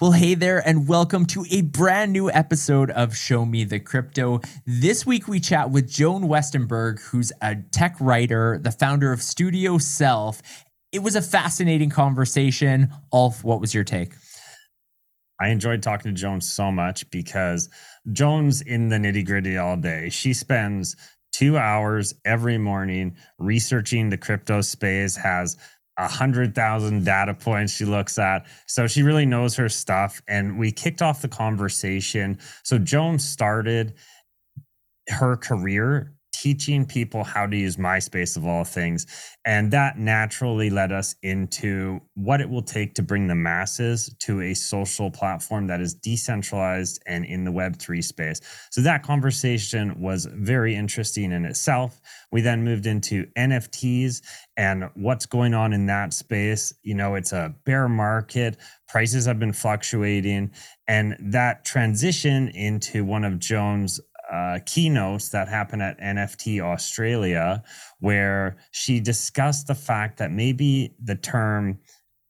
Well, hey there, and welcome to a brand new episode of Show Me The Crypto. This week, we chat with Joan Westenberg, who's a tech writer, the founder of Studio Self. It was a fascinating conversation. Alf, what was your take? I enjoyed talking to Joan so much because Joan's in the nitty-gritty all day. She spends 2 hours every morning researching the crypto space, has 100,000 data points she looks at. So she really knows her stuff. And we kicked off the conversation. So Joan started her career teaching people how to use MySpace of all things. And that naturally led us into what it will take to bring the masses to a social platform that is decentralized and in the Web3 space. So that conversation was very interesting in itself. We then moved into NFTs and what's going on in that space. You know, it's a bear market. Prices have been fluctuating. And that transition into one of Joan's keynotes that happened at NFT Australia, where she discussed the fact that maybe the term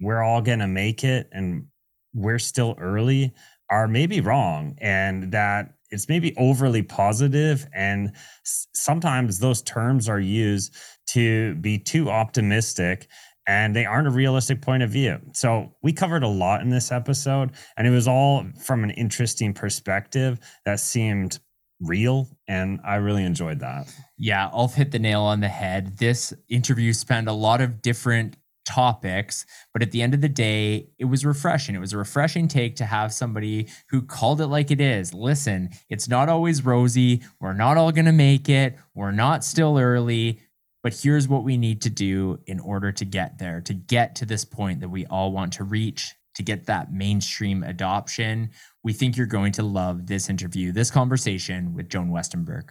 "we're all gonna make it" and "we're still early" are maybe wrong, and that it's maybe overly positive, and sometimes those terms are used to be too optimistic, and they aren't a realistic point of view. So we covered a lot in this episode, and it was all from an interesting perspective that seemed real, and I really enjoyed that. Yeah, Ulf hit the nail on the head. This interview spanned a lot of different topics, but at the end of the day, it was refreshing. It was a refreshing take to have somebody who called it like it is. Listen, it's not always rosy. We're not all going to make it. We're not still early, but here's what we need to do in order to get there, to get to this point that we all want to reach, to get that mainstream adoption. We think you're going to love this interview, this conversation with Joan Westenberg.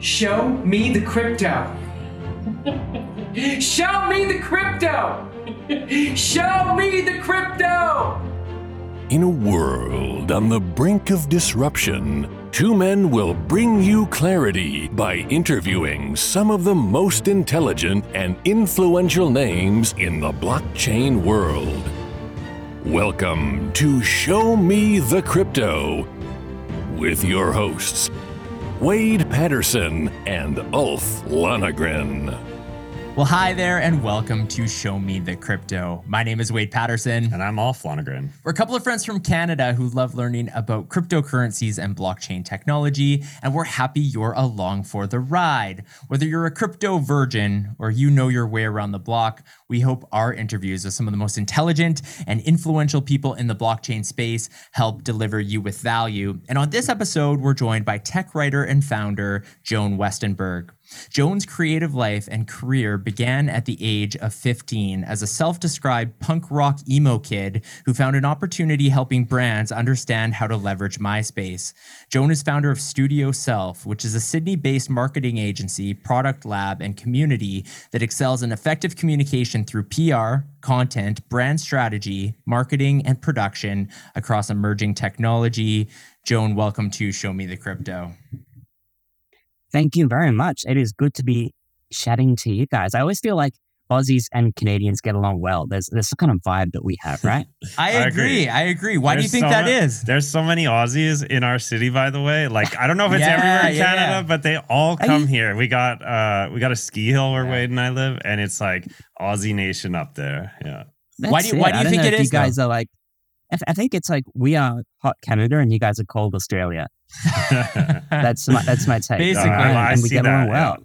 Show me the crypto. Show me the crypto. Show me the crypto. In a world on the brink of disruption, two men will bring you clarity by interviewing some of the most intelligent and influential names in the blockchain world. Welcome to Show Me the Crypto with your hosts, Wade Patterson and Ulf Lonegren. Well, hi there, and welcome to Show Me the Crypto. My name is Wade Patterson. And I'm Ulf Lonegren. We're a couple of friends from Canada who love learning about cryptocurrencies and blockchain technology, and we're happy you're along for the ride. Whether you're a crypto virgin or you know your way around the block, we hope our interviews with some of the most intelligent and influential people in the blockchain space help deliver you with value. And on this episode, we're joined by tech writer and founder Joan Westenberg. Joan's creative life and career began at the age of 15 as a self-described punk rock emo kid who found an opportunity helping brands understand how to leverage MySpace. Joan is founder of Studio Self, which is a Sydney-based marketing agency, product lab, and community that excels in effective communication through PR, content, brand strategy, marketing, and production across emerging technology. Joan, welcome to Show Me the Crypto. Thank you very much. It is good to be chatting to you guys. I always feel like Aussies and Canadians get along well. There's some kind of vibe that we have, right? I agree. Why do you think that is? There's so many Aussies in our city, by the way. Like, I don't know if it's everywhere in Canada, but they all come here. We got a ski hill where Wade and I live, and it's like Aussie nation up there. Yeah. Why do you think it is? You guys are like, I think it's like we are hot Canada and you guys are cold Australia. That's my take. Basically, and we get along well.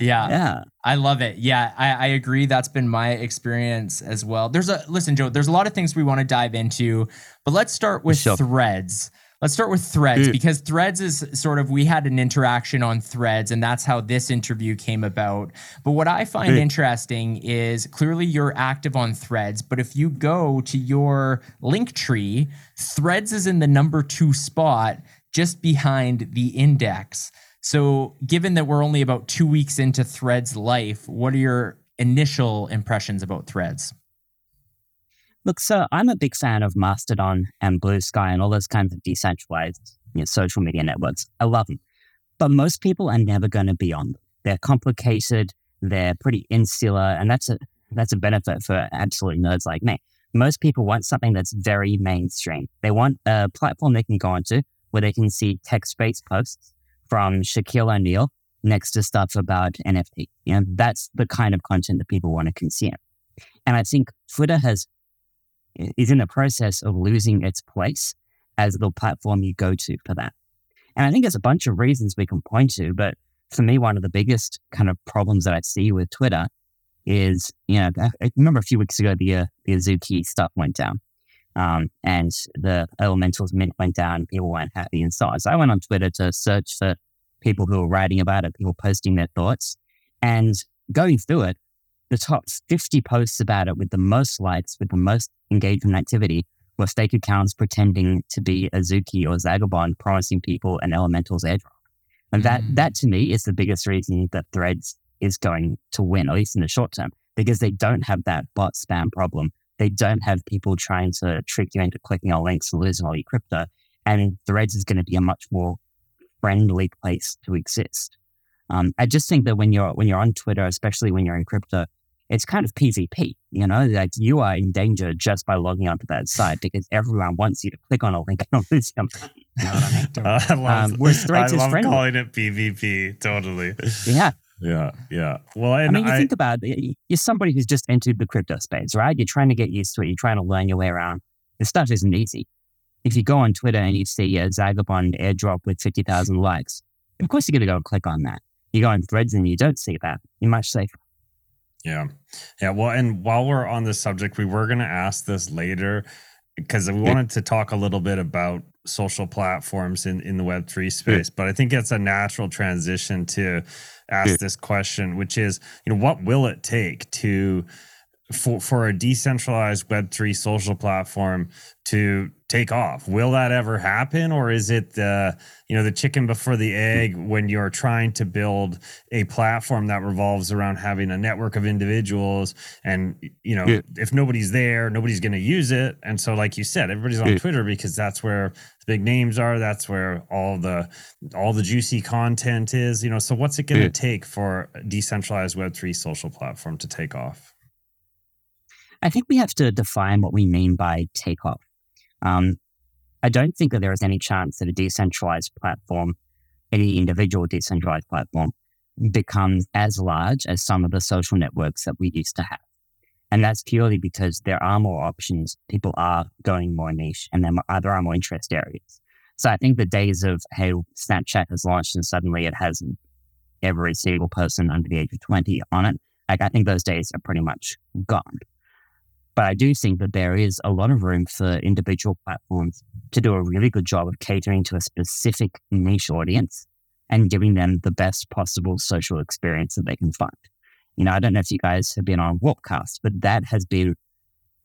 Yeah, I love it. Yeah, I agree. That's been my experience as well. Listen, Joe. There's a lot of things we want to dive into, but let's start with Threads. Let's start with Threads because Threads is sort of, we had an interaction on Threads and that's how this interview came about. But what I find interesting is clearly you're active on Threads, but if you go to your link tree, Threads is in the number 2 spot just behind the index. So given that we're only about 2 weeks into Threads life, what are your initial impressions about Threads? Look, so I'm a big fan of Mastodon and Blue Sky and all those kinds of decentralized social media networks. I love them. But most people are never going to be on them. They're complicated. They're pretty insular. And that's a benefit for absolute nerds like me. most people want something that's very mainstream. They want a platform they can go onto where they can see text-based posts from Shaquille O'Neal next to stuff about NFT. You know, that's the kind of content that people want to consume. And I think Twitter is in the process of losing its place as the platform you go to for that. And I think there's a bunch of reasons we can point to, but for me, one of the biggest kind of problems that I see with Twitter is, you know, I remember a few weeks ago, the Azuki stuff went down and the Elementals mint went down, people weren't happy and so on. So I went on Twitter to search for people who were writing about it, people posting their thoughts, and going through it, the top 50 posts about it with the most likes, with the most engagement activity were fake accounts pretending to be Azuki or Zagabond promising people an Elementals airdrop. And that to me is the biggest reason that Threads is going to win, at least in the short term, because they don't have that bot spam problem. They don't have people trying to trick you into clicking on links and losing all your crypto. And Threads is going to be a much more friendly place to exist. I just think that when you're on Twitter, especially when you're in crypto, it's kind of PvP, you know, like you are in danger just by logging onto that site because everyone wants you to click on a link and lose something. You know what I mean? I love calling it PvP, totally. Yeah. Well, and I mean, think about it. You're somebody who's just entered the crypto space, right? You're trying to get used to it. You're trying to learn your way around. This stuff isn't easy. If you go on Twitter and you see a Zagabond airdrop with 50,000 likes, of course you're going to go and click on that. You go on Threads and you don't see that. You're much safer. Yeah. Well, and while we're on this subject, we were going to ask this later because we wanted to talk a little bit about social platforms in the Web3 space, but I think it's a natural transition to ask this question, which is, you know, what will it take for a decentralized Web3 social platform to take off? Will that ever happen? Or is it the chicken before the egg when you're trying to build a platform that revolves around having a network of individuals and, you know, if nobody's there, nobody's going to use it. And so, like you said, everybody's on Twitter because that's where the big names are. That's where all the juicy content is, you know, so what's it going to take for a decentralized Web3 social platform to take off? I think we have to define what we mean by take off. I don't think that there is any chance that a decentralized platform, any individual decentralized platform, becomes as large as some of the social networks that we used to have. And that's purely because there are more options, people are going more niche, and there are more interest areas. So I think the days of, hey, Snapchat has launched and suddenly it has every single person under the age of 20 on it, like, I think those days are pretty much gone. But I do think that there is a lot of room for individual platforms to do a really good job of catering to a specific niche audience and giving them the best possible social experience that they can find. You know, I don't know if you guys have been on Warpcast, but that has been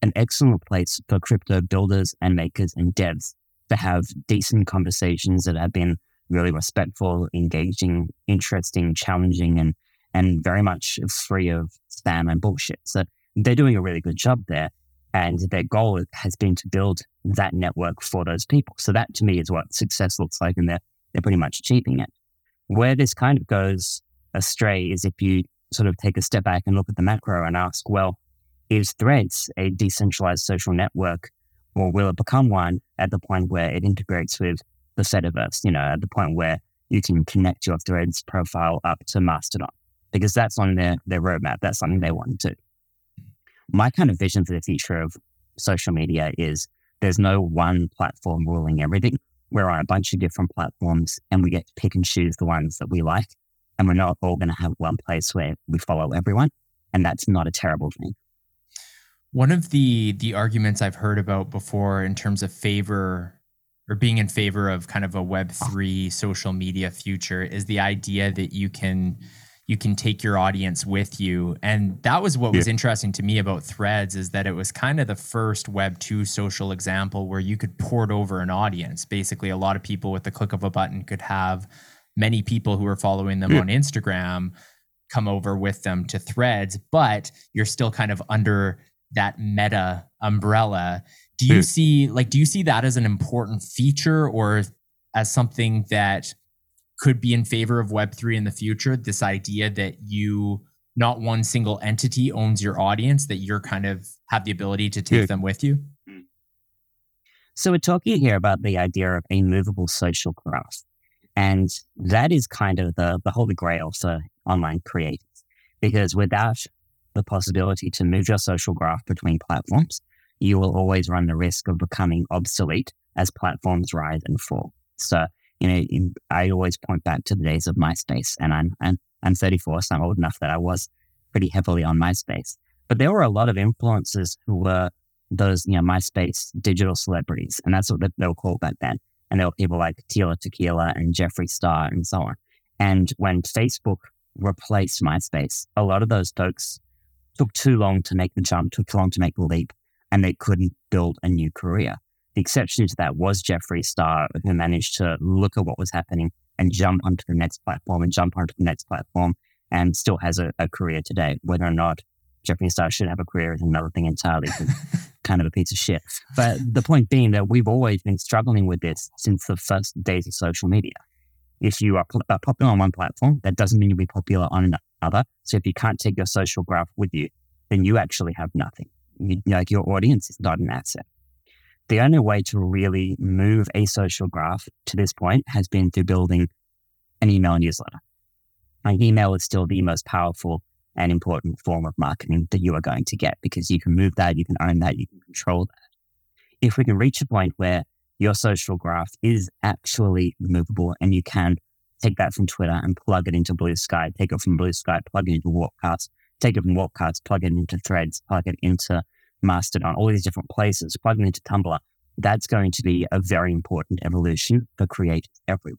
an excellent place for crypto builders and makers and devs to have decent conversations that have been really respectful, engaging, interesting, challenging, and very much free of spam and bullshit. So they're doing a really good job there, and their goal has been to build that network for those people. So that, to me, is what success looks like, and they're pretty much achieving it. Where this kind of goes astray is if you sort of take a step back and look at the macro and ask, well, is Threads a decentralized social network, or will it become one at the point where it integrates with the Fediverse, you know, at the point where you can connect your Threads profile up to Mastodon? Because that's on their roadmap. That's something they want to do. My kind of vision for the future of social media is there's no one platform ruling everything. We're on a bunch of different platforms and we get to pick and choose the ones that we like. And we're not all going to have one place where we follow everyone. And that's not a terrible thing. One of the arguments I've heard about before in terms of favor or being in favor of kind of a Web3 social media future is the idea that you can take your audience with you. And that was what was interesting to me about Threads, is that it was kind of the first Web2 social example where you could port over an audience. Basically, a lot of people with the click of a button could have many people who are following them on Instagram come over with them to Threads, but you're still kind of under that Meta umbrella. Do you see that as an important feature or as something that could be in favor of Web3 in the future, this idea that you not one single entity owns your audience, that you're kind of have the ability to take them with you? So we're talking here about the idea of a movable social graph. And that is kind of the holy grail for online creators, because without the possibility to move your social graph between platforms, you will always run the risk of becoming obsolete as platforms rise and fall. So, you know, I always point back to the days of MySpace, and I'm 34, so I'm old enough that I was pretty heavily on MySpace. But there were a lot of influencers who were those, you know, MySpace digital celebrities, and that's what they were called back then. And there were people like Tila Tequila and Jeffree Star and so on. And when Facebook replaced MySpace, a lot of those folks took too long to make the jump, took too long to make the leap, and they couldn't build a new career. The exception to that was Jeffree Star, who managed to look at what was happening and jump onto the next platform and jump onto the next platform, and still has a career today. Whether or not Jeffree Star should have a career is another thing entirely. Kind of a piece of shit. But the point being that we've always been struggling with this since the first days of social media. If you are popular on one platform, that doesn't mean you'll be popular on another. So if you can't take your social graph with you, then you actually have nothing. Like your audience is not an asset. The only way to really move a social graph to this point has been through building an email newsletter. Like email is still the most powerful an important form of marketing that you are going to get, because you can move that, you can own that, you can control that. If we can reach a point where your social graph is actually movable and you can take that from Twitter and plug it into Blue Sky, take it from Blue Sky, plug it into Warpcast, take it from Warpcast, plug it into Threads, plug it into Mastodon, all these different places, plug it into Tumblr, that's going to be a very important evolution for creators everywhere.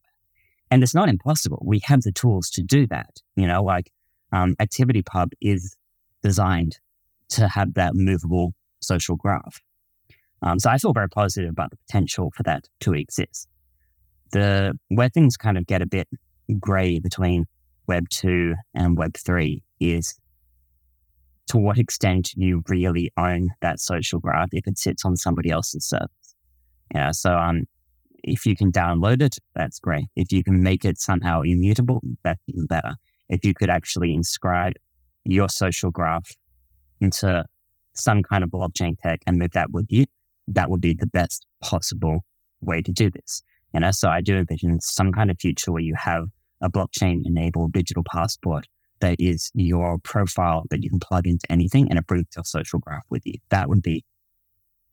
And it's not impossible. We have the tools to do that. You know, like ActivityPub is designed to have that movable social graph. So I feel very positive about the potential for that to exist. Where things kind of get a bit gray between Web 2 and Web 3 is to what extent you really own that social graph if it sits on somebody else's service. Yeah. So if you can download it, that's great. If you can make it somehow immutable, that's even better. If you could actually inscribe your social graph into some kind of blockchain tech and move that with you, that would be the best possible way to do this. You know, so I do envision some kind of future where you have a blockchain-enabled digital passport that is your profile that you can plug into anything and it brings your social graph with you. That would be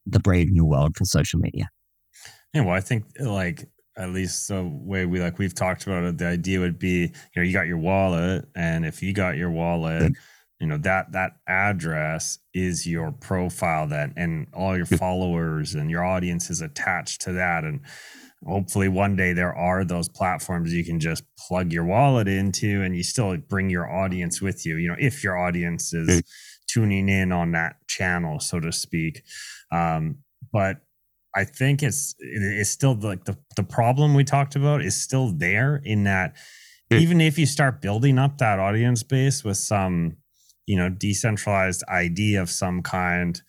the brave new world for social media. Yeah, well, I think like, at least the way we've talked about it, the idea would be, you know, you got your wallet, and if you got your wallet, you know, that address is your profile then, and all your followers and your audience is attached to that. And hopefully one day there are those platforms you can just plug your wallet into and you still bring your audience with you, you know, if your audience is tuning in on that channel, so to speak. But I think it's still like the problem we talked about is still there, in that even if you start building up that audience base with some, you know, decentralized ID of some kind,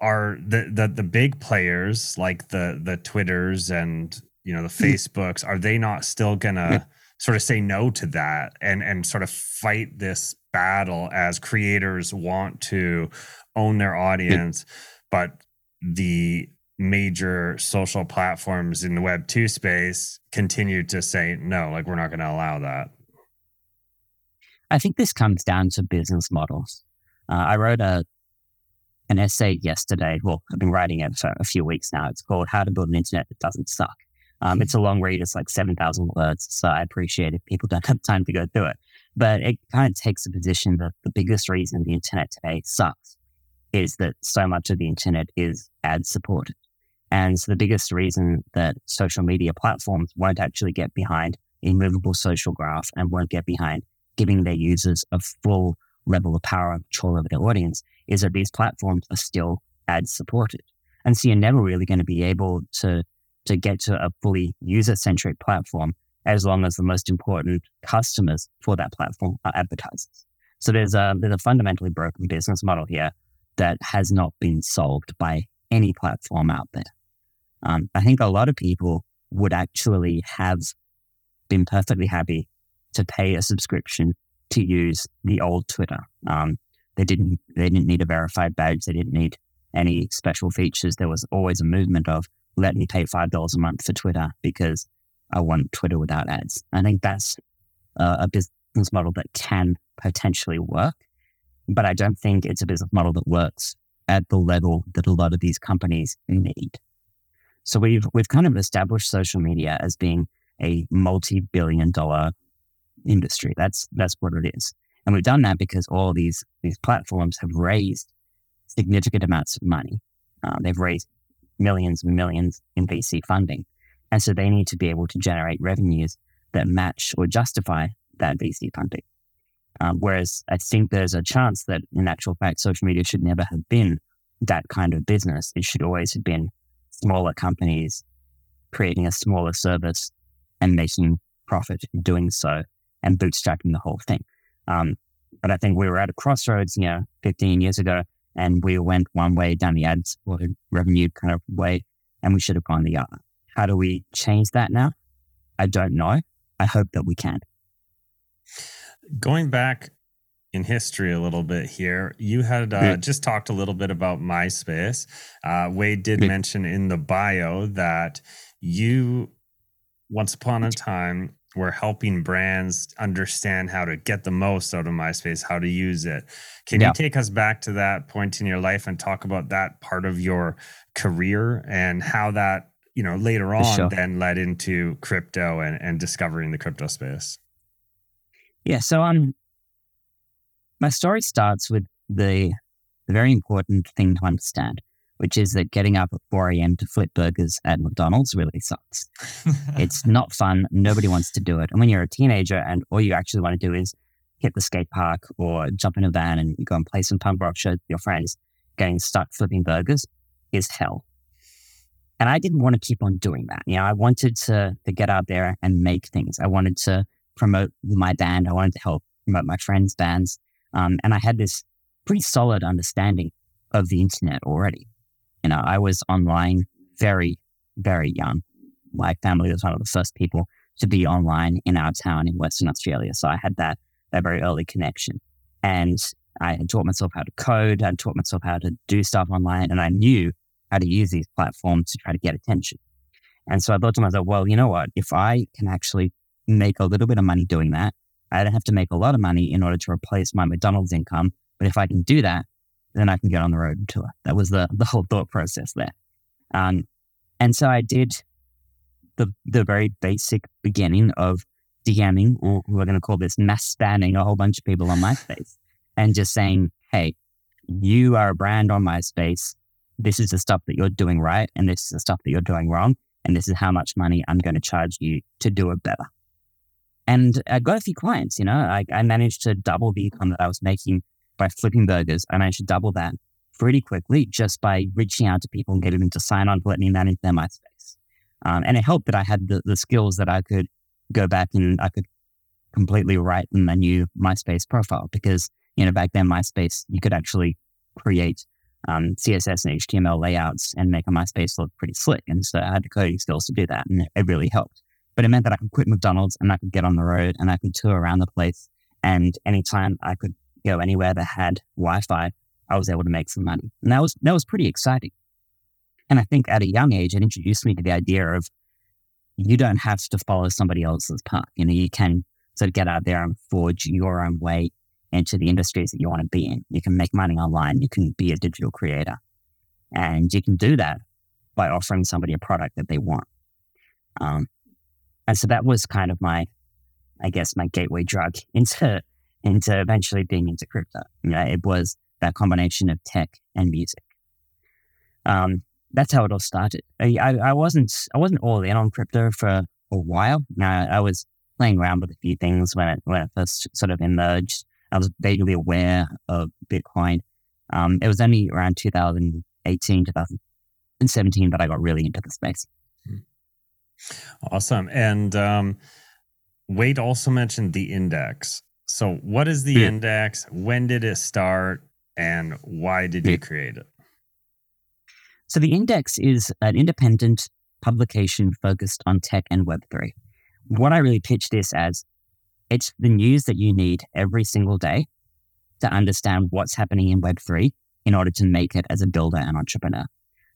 are the big players like the Twitters and, you know, the Facebooks, are they not still gonna sort of say no to that and sort of fight this battle as creators want to own their audience, but the major social platforms in the Web 2 space continue to say, no, like we're not going to allow that? I think this comes down to business models. I wrote an essay yesterday. Well, I've been writing it for a few weeks now. It's called How to Build an Internet That Doesn't Suck. It's a long read. It's like 7,000 words. So I appreciate if people don't have time to go through it. But it kind of takes the position that the biggest reason the internet today sucks is that so much of the internet is ad supported. And so the biggest reason that social media platforms won't actually get behind a movable social graph and won't get behind giving their users a full level of power and control over their audience is that these platforms are still ad supported. And so you're never really going to be able to get to a fully user-centric platform as long as the most important customers for that platform are advertisers. So there's a fundamentally broken business model here that has not been solved by any platform out there. I think a lot of people would actually have been perfectly happy to pay a subscription to use the old Twitter. They didn't need a verified badge. They didn't need any special features. There was always a movement of, let me pay $5 a month for Twitter because I want Twitter without ads. I think that's a business model that can potentially work, but I don't think it's a business model that works at the level that a lot of these companies need. So we've kind of established social media as being a multi-billion-dollar industry. That's what it is. And we've done that because all these platforms have raised significant amounts of money. They've raised millions and millions in VC funding. And so they need to be able to generate revenues that match or justify that VC funding. Whereas I think there's a chance that in actual fact, social media should never have been that kind of business. It should always have been smaller companies creating a smaller service and making profit doing so and bootstrapping the whole thing. But I think we were at a crossroads, 15 years ago, and we went one way down the ad supported revenue kind of way, and we should have gone the other. How do we change that now? I don't know. I hope that we can. Going back in history a little bit here, you had just talked a little bit about MySpace. Wade did mention in the bio that you, once upon a time, were helping brands understand how to get the most out of MySpace, how to use it. Can you take us back to that point in your life and talk about that part of your career and how that, later on then led into crypto and discovering the crypto space? Yeah, so my story starts with the very important thing to understand, which is that getting up at 4 a.m. to flip burgers at McDonald's really sucks. It's not fun. Nobody wants to do it. And when you're a teenager and all you actually want to do is hit the skate park or jump in a van and go and play some punk rock shows with your friends, getting stuck flipping burgers is hell. And I didn't want to keep on doing that. I wanted to get out there and make things. I wanted to promote my band. I wanted to help promote my friends' bands. And I had this pretty solid understanding of the internet already. I was online very, very young. My family was one of the first people to be online in our town in Western Australia. So I had that very early connection. And I had taught myself how to code. I taught myself how to do stuff online. And I knew how to use these platforms to try to get attention. And so I thought to myself, well, you know what? If I can actually make a little bit of money doing that, I don't have to make a lot of money in order to replace my McDonald's income. But if I can do that, then I can get on the road and tour. That was the whole thought process there. And so I did the very basic beginning of DMing, or we're going to call this mass spamming a whole bunch of people on MySpace and just saying, hey, you are a brand on MySpace. This is the stuff that you're doing right, and this is the stuff that you're doing wrong, and this is how much money I'm going to charge you to do it better. And I got a few clients, I managed to double the income that I was making by flipping burgers. I managed to double that pretty quickly just by reaching out to people and getting them to sign on to let me manage their MySpace. And it helped that I had the skills that I could go back and I could completely write in my new MySpace profile because, back then MySpace, you could actually create CSS and HTML layouts and make a MySpace look pretty slick. And so I had the coding skills to do that, and it really helped. But it meant that I could quit McDonald's and I could get on the road and I could tour around the place. And anytime I could go anywhere that had Wi-Fi, I was able to make some money. And that was pretty exciting. And I think at a young age, it introduced me to the idea of you don't have to follow somebody else's path. You can sort of get out there and forge your own way into the industries that you want to be in. You can make money online. You can be a digital creator. And you can do that by offering somebody a product that they want. And so that was kind of my gateway drug into eventually being into crypto. It was that combination of tech and music. That's how it all started. I wasn't all in on crypto for a while. I was playing around with a few things when it first sort of emerged. I was vaguely aware of Bitcoin. It was only around 2018, 2017 that I got really into the space. Awesome. And Wade also mentioned the index. So what is the index? When did it start? And why did you create it? So the index is an independent publication focused on tech and Web3. What I really pitch this as It's the news that you need every single day to understand what's happening in Web3 in order to make it as a builder and entrepreneur.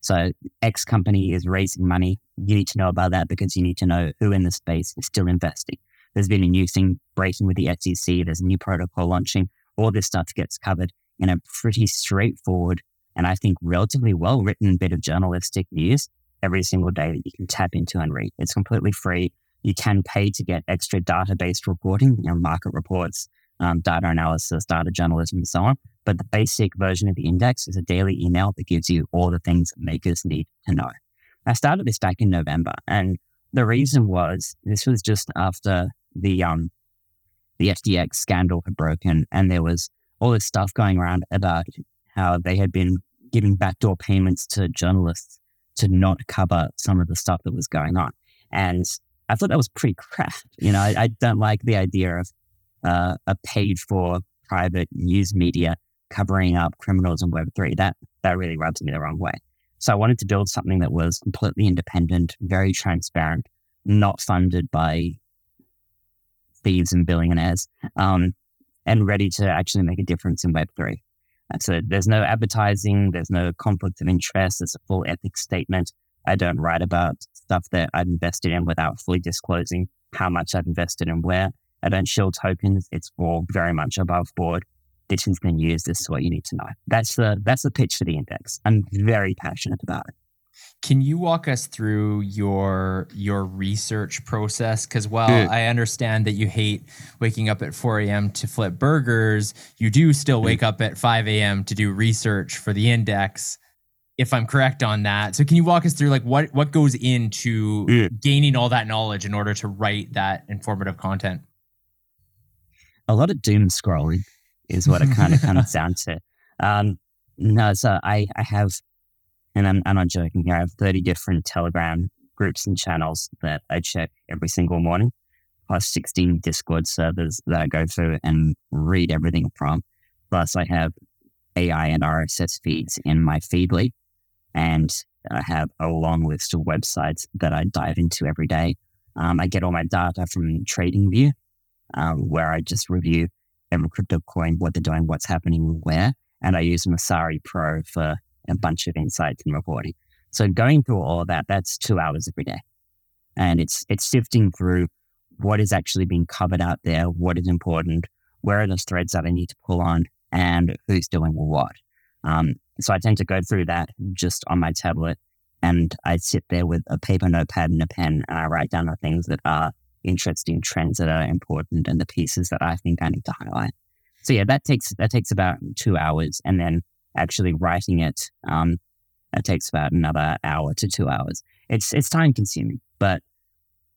So X company is raising money. You need to know about that because you need to know who in the space is still investing. There's been a new thing breaking with the SEC. There's a new protocol launching. All this stuff gets covered in a pretty straightforward and I think relatively well-written bit of journalistic news every single day that you can tap into and read. It's completely free. You can pay to get extra data-based reporting, market reports, data analysis, data journalism, and so on. But the basic version of the index is a daily email that gives you all the things that makers need to know. I started this back in November, and the reason was this was just after the FTX scandal had broken, and there was all this stuff going around about how they had been giving backdoor payments to journalists to not cover some of the stuff that was going on. And I thought that was pretty crap. I don't like the idea of a paid-for private news media covering up criminals in Web3. That really rubs me the wrong way. So I wanted to build something that was completely independent, very transparent, not funded by thieves and billionaires, and ready to actually make a difference in Web3. So there's no advertising, there's no conflict of interest, there's a full ethics statement. I don't write about stuff that I've invested in without fully disclosing how much I've invested and where. I don't shill tokens. It's all very much above board. This is the news. This is what you need to know. That's the pitch for the index. I'm very passionate about it. Can you walk us through your research process? Because while I understand that you hate waking up at 4 a.m. to flip burgers, you do still wake up at 5 a.m. to do research for the index, if I'm correct on that. So can you walk us through what goes into gaining all that knowledge in order to write that informative content? A lot of doom scrolling is what it kind of comes down to. I have... And I'm not joking here. I have 30 different Telegram groups and channels that I check every single morning, plus 16 Discord servers that I go through and read everything from. Plus, I have AI and RSS feeds in my Feedly, and I have a long list of websites that I dive into every day. I get all my data from TradingView, where I just review every crypto coin, what they're doing, what's happening, where, and I use Messari Pro for a bunch of insights and reporting. So going through all of that, that's 2 hours every day. And it's sifting through what is actually being covered out there, what is important, where are those threads that I need to pull on, and who's doing what. So I tend to go through that just on my tablet, and I sit there with a paper notepad and a pen, and I write down the things that are interesting, trends that are important, and the pieces that I think I need to highlight. So yeah, that takes about 2 hours. And then actually writing it, it takes about another hour to 2 hours. It's time consuming, but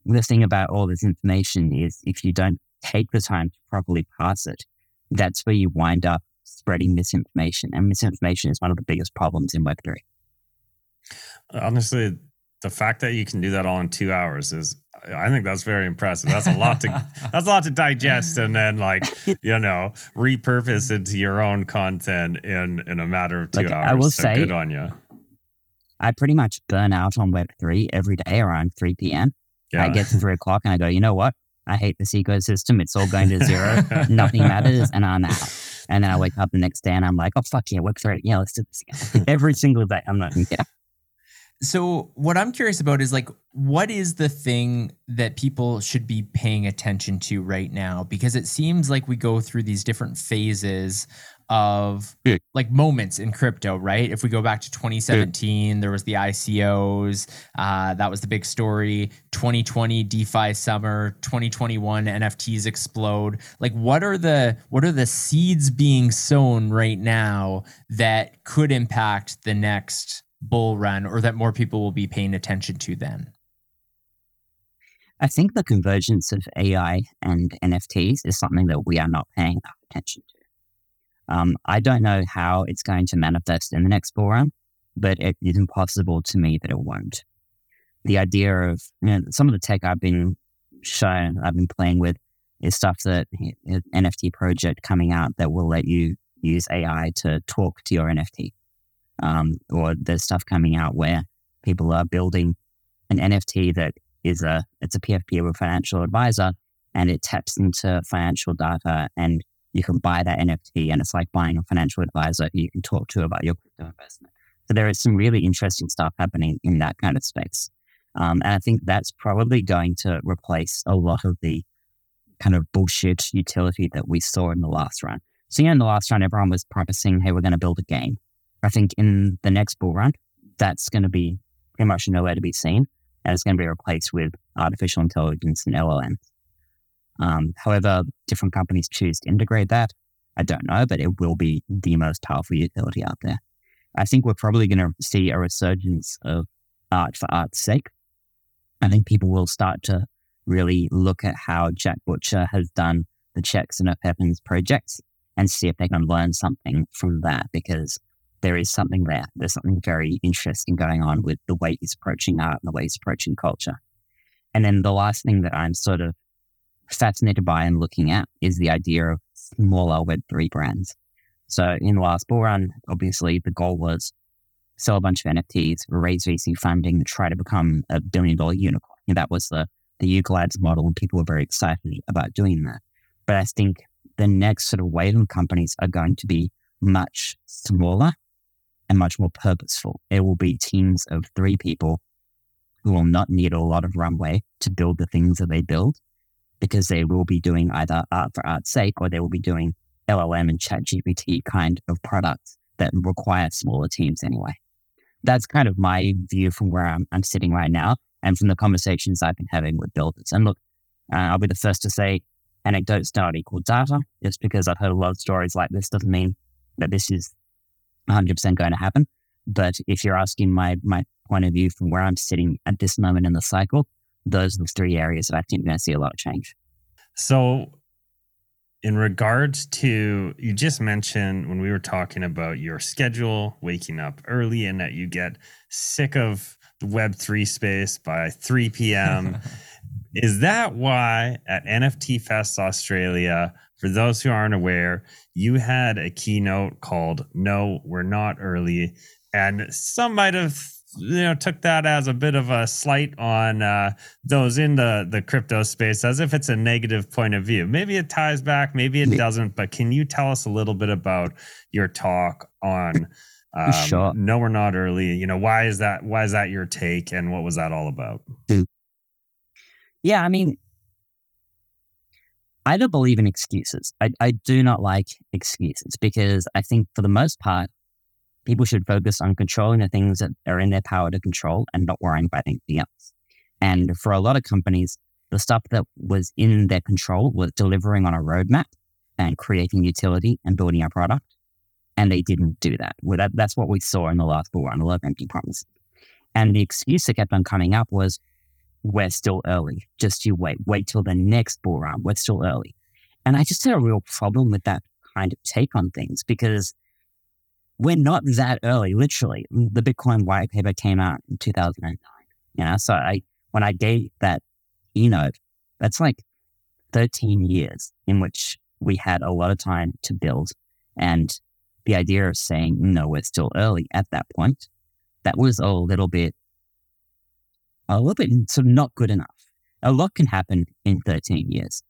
the thing about all this information is if you don't take the time to properly parse it, that's where you wind up spreading misinformation. And misinformation is one of the biggest problems in Web3. Honestly, the fact that you can do that all in 2 hours is, I think that's very impressive. That's a lot to digest and then repurpose into your own content in a matter of 2 hours. I will say, good on you. I pretty much burn out on Web3 every day around 3 p.m. Yeah. I get to 3 o'clock and I go, you know what? I hate this ecosystem. It's all going to zero. Nothing matters, and I'm out. And then I wake up the next day and I'm like, oh fuck yeah, Web3. Yeah, let's do this again. Every single day. I'm not. Yeah. So what I'm curious about is what is the thing that people should be paying attention to right now? Because it seems like we go through these different phases of moments in crypto, right? If we go back to 2017, there was the ICOs. That was the big story. 2020 DeFi summer, 2021 NFTs explode. What are the seeds being sown right now that could impact the next bull run, or that more people will be paying attention to then? I think the convergence of AI and NFTs is something that we are not paying enough attention to. I don't know how it's going to manifest in the next bull run, but it is impossible to me that it won't. The idea of some of the tech I've been shown, I've been playing with, is stuff that an NFT project coming out that will let you use AI to talk to your NFT. Or there's stuff coming out where people are building an NFT that is a PFP of a financial advisor and it taps into financial data, and you can buy that NFT, and it's like buying a financial advisor who you can talk to about your crypto investment. So there is some really interesting stuff happening in that kind of space. And I think that's probably going to replace a lot of the kind of bullshit utility that we saw in the last run. So, in the last run, everyone was promising, hey, we're going to build a game. I think in the next bull run, that's going to be pretty much nowhere to be seen. And it's going to be replaced with artificial intelligence and LLMs. However, different companies choose to integrate that. I don't know, but it will be the most powerful utility out there. I think we're probably going to see a resurgence of art for art's sake. I think people will start to really look at how Jack Butcher has done the Checks and Her Pepins projects and see if they can learn something from that, because there is something there. There's something very interesting going on with the way he's approaching art and the way he's approaching culture. And then the last thing that I'm sort of fascinated by and looking at is the idea of smaller Web3 brands. So in the last bull run, obviously the goal was sell a bunch of NFTs, raise VC funding, try to become a billion-dollar unicorn. And that was the UGLADS model, and people were very excited about doing that. But I think the next sort of wave of companies are going to be much smaller and much more purposeful. It will be teams of 3 people who will not need a lot of runway to build the things that they build, because they will be doing either art for art's sake, or they will be doing LLM and ChatGPT kind of products that require smaller teams anyway. That's kind of my view from where I'm sitting right now, and from the conversations I've been having with builders. And look, I'll be the first to say anecdotes don't equal data. Just because I've heard a lot of stories like this doesn't mean that this is 100% going to happen. But if you're asking my point of view from where I'm sitting at this moment in the cycle, those are the 3 areas that I think we're going to see a lot of change. So in regards to, you just mentioned when we were talking about your schedule, waking up early, and that you get sick of the Web3 space by 3 p.m. Is that why at NFT Fest Australia, for those who aren't aware, you had a keynote called "No, We're Not Early," and some might have took that as a bit of a slight on those in the crypto space, as if it's a negative point of view. Maybe it ties back, maybe it doesn't, but can you tell us a little bit about your talk on sure. No, We're Not Early? Why is that your take, and what was that all about? Yeah, I mean, I don't believe in excuses. I do not like excuses, because I think for the most part, people should focus on controlling the things that are in their power to control and not worrying about anything else. And for a lot of companies, the stuff that was in their control was delivering on a roadmap and creating utility and building a product. And they didn't do that. Well, that's what we saw in the last bull run, a lot of empty promises. And the excuse that kept on coming up was, we're still early. Just you wait till the next bull run. We're still early. And I just had a real problem with that kind of take on things, because we're not that early, literally. The Bitcoin white paper came out in 2009. So when I gave that keynote, that's like 13 years in which we had a lot of time to build. And the idea of saying, no, we're still early at that point, that was a little bit sort of not good enough. A lot can happen in 13 years.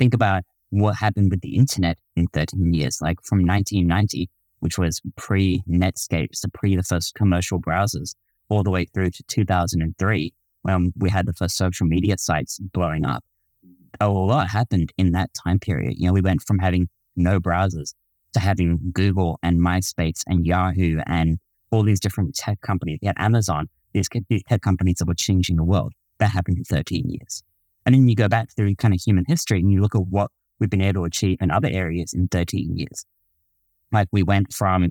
Think about what happened with the internet in 13 years, like from 1990, which was pre-Netscape, so pre the first commercial browsers, all the way through to 2003, when we had the first social media sites blowing up. A lot happened in that time period. We went from having no browsers to having Google and MySpace and Yahoo and all these different tech companies. We had Amazon, these tech companies that were changing the world. That happened in 13 years. And then you go back through kind of human history and you look at what we've been able to achieve in other areas in 13 years. Like we went from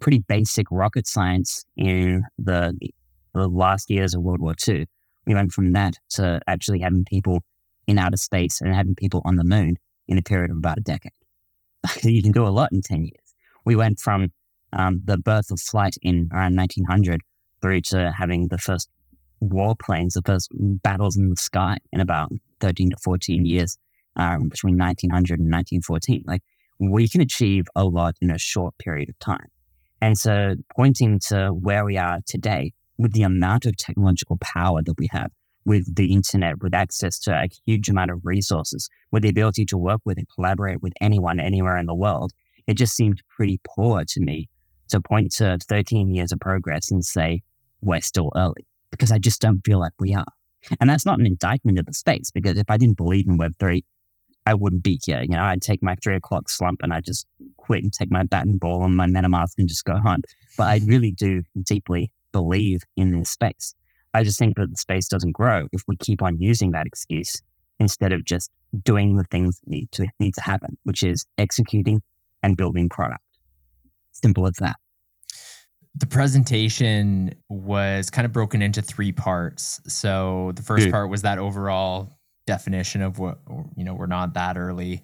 pretty basic rocket science in the last years of World War II. We went from that to actually having people in outer space and having people on the moon in a period of about a decade. You can do a lot in 10 years. We went from the birth of flight in around 1900 through to having the first war planes, the first battles in the sky in about 13 to 14 years between 1900 and 1914. We can achieve a lot in a short period of time. And so pointing to where we are today with the amount of technological power that we have, with the internet, with access to a huge amount of resources, with the ability to work with and collaborate with anyone, anywhere in the world. It just seemed pretty poor to me to point to 13 years of progress and say, we're still early, because I just don't feel like we are. And that's not an indictment of the space, because if I didn't believe in Web3, I wouldn't be here. You know, I'd take my 3 o'clock slump and I just quit and take my bat and ball and my MetaMask and just go hunt. But I really do deeply believe in this space. I just think that the space doesn't grow if we keep on using that excuse instead of just doing the things that need to happen, which is executing and building product. Simple as that. The presentation was kind of broken into 3 parts. So the first part was that overall definition of what, you know, we're not that early.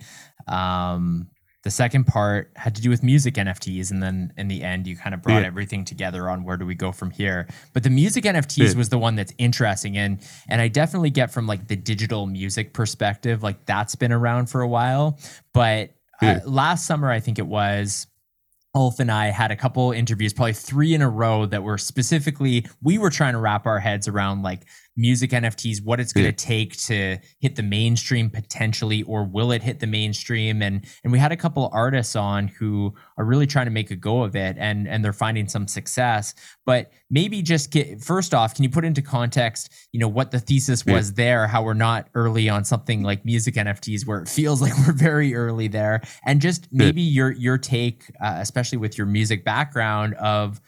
The second part had to do with music NFTs. And then in the end, you kind of brought everything together on where do we go from here. But the music NFTs was the one that's interesting. And I definitely get from like the digital music perspective, like that's been around for a while. But last summer, I think it was, Ulf and I had a couple interviews, probably 3 in a row, that were specifically, we were trying to wrap our heads around like music NFTs, what it's going to take to hit the mainstream potentially, or will it hit the mainstream? And we had a couple artists on who are really trying to make a go of it, and they're finding some success. But maybe just first off, can you put into context, you know, what the thesis was there, how we're not early on something like music NFTs where it feels like we're very early there, and just maybe your take, especially with your music background, of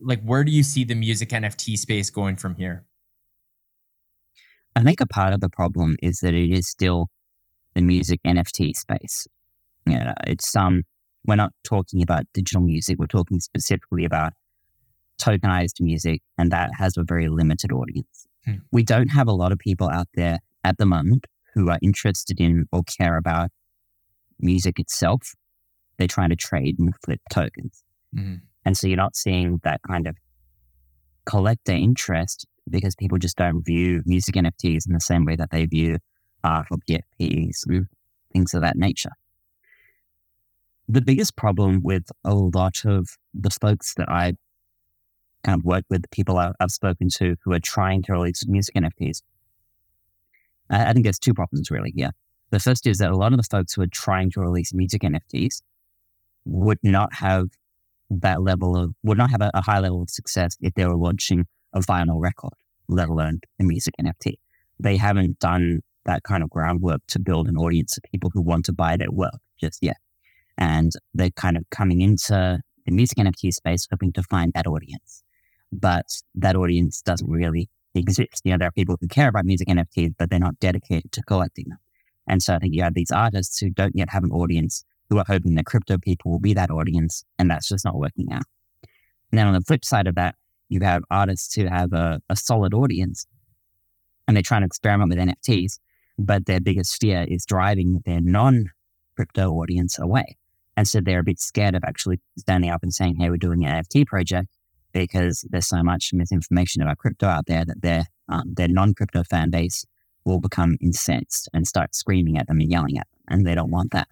like where do you see the music NFT space going from here? I think a part of the problem is that it is still the music NFT space. You know, it's we're not talking about digital music, we're talking specifically about tokenized music, and that has a very limited audience. We don't have a lot of people out there at the moment who are interested in or care about music itself. They're trying to trade and flip tokens. And so you're not seeing that kind of collector interest, because people just don't view music NFTs in the same way that they view art or NFTs and things of that nature. The biggest problem with a lot of the folks that I kind of work with, the people I've spoken to who are trying to release music NFTs, I think there's 2 problems really here. The first is that a lot of the folks who are trying to release music NFTs would not have a high level of success if they were launching a vinyl record, let alone a music NFT. They haven't done that kind of groundwork to build an audience of people who want to buy their work just yet. And they're kind of coming into the music NFT space hoping to find that audience. But that audience doesn't really exist. You know, there are people who care about music NFTs, but they're not dedicated to collecting them. And so I think you have these artists who don't yet have an audience who are hoping that crypto people will be that audience, and that's just not working out. And then on the flip side of that, you have artists who have a solid audience and they're trying to experiment with NFTs, but their biggest fear is driving their non-crypto audience away. And so they're a bit scared of actually standing up and saying, hey, we're doing an NFT project, because there's so much misinformation about crypto out there that their non-crypto fan base will become incensed and start screaming at them and yelling at them, and they don't want that.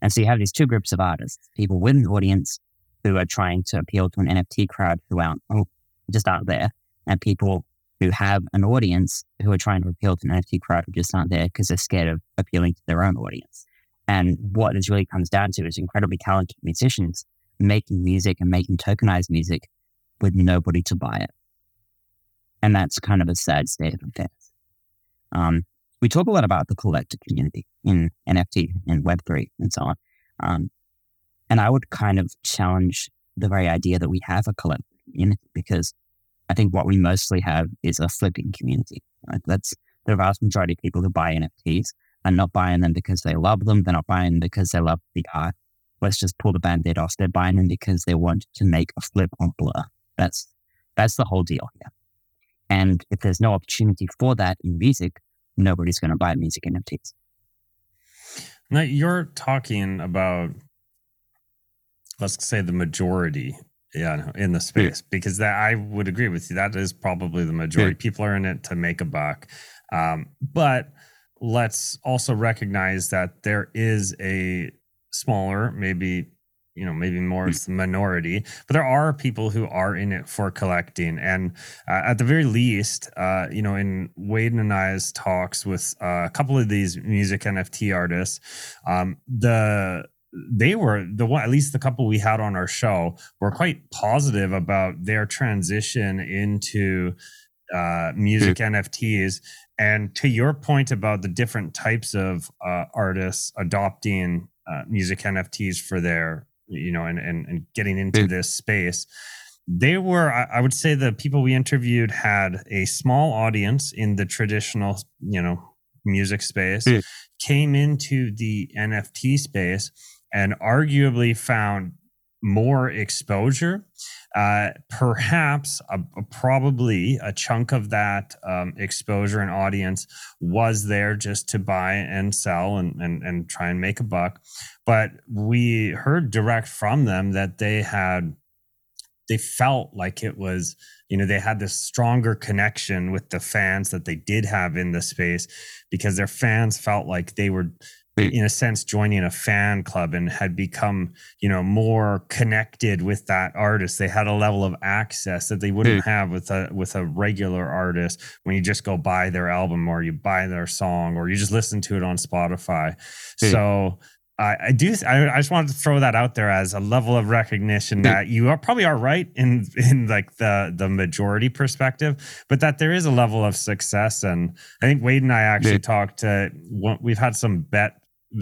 And so you have these 2 groups of artists, people with an audience who are trying to appeal to an NFT crowd who just aren't there, and people who have an audience who are trying to appeal to an NFT crowd who just aren't there because they're scared of appealing to their own audience. And what this really comes down to is incredibly talented musicians making music and making tokenized music with nobody to buy it. And that's kind of a sad state of affairs. We talk a lot about the collector community in NFT and Web3 and so on. And I would kind of challenge the very idea that we have a collector community, because I think what we mostly have is a flipping community. Right? That's the vast majority of people who buy NFTs are not buying them because they love them. They're not buying them because they love the art. Let's just pull the band-aid off. They're buying them because they want to make a flip on Blur. That's the whole deal here. And if there's no opportunity for that in music, nobody's going to buy music NFTs. Now you're talking about, let's say, the majority in the space, because that, I would agree with you, that is probably the majority. People are in it to make a buck. But let's also recognize that there is a smaller, maybe you know, maybe more minority, but there are people who are in it for collecting. And at the very least, you know, in Wade and I's talks with a couple of these music NFT artists, they were the one, at least the couple we had on our show, were quite positive about their transition into music NFTs. And to your point about the different types of artists adopting music NFTs for their, you know, and getting into this space, they were, I would say the people we interviewed had a small audience in the traditional, you know, music space, came into the NFT space and arguably found more exposure. Perhaps probably a chunk of that exposure and audience was there just to buy and sell and try and make a buck. But we heard direct from them that they felt like it was, you know, they had this stronger connection with the fans that they did have in the space, because their fans felt like they were, in a sense, joining a fan club and had become, you know, more connected with that artist. They had a level of access that they wouldn't have with a regular artist when you just go buy their album or you buy their song or you just listen to it on Spotify. So I just wanted to throw that out there as a level of recognition that you probably are right in like the majority perspective, but that there is a level of success. And I think Wade and I actually talked to, we've had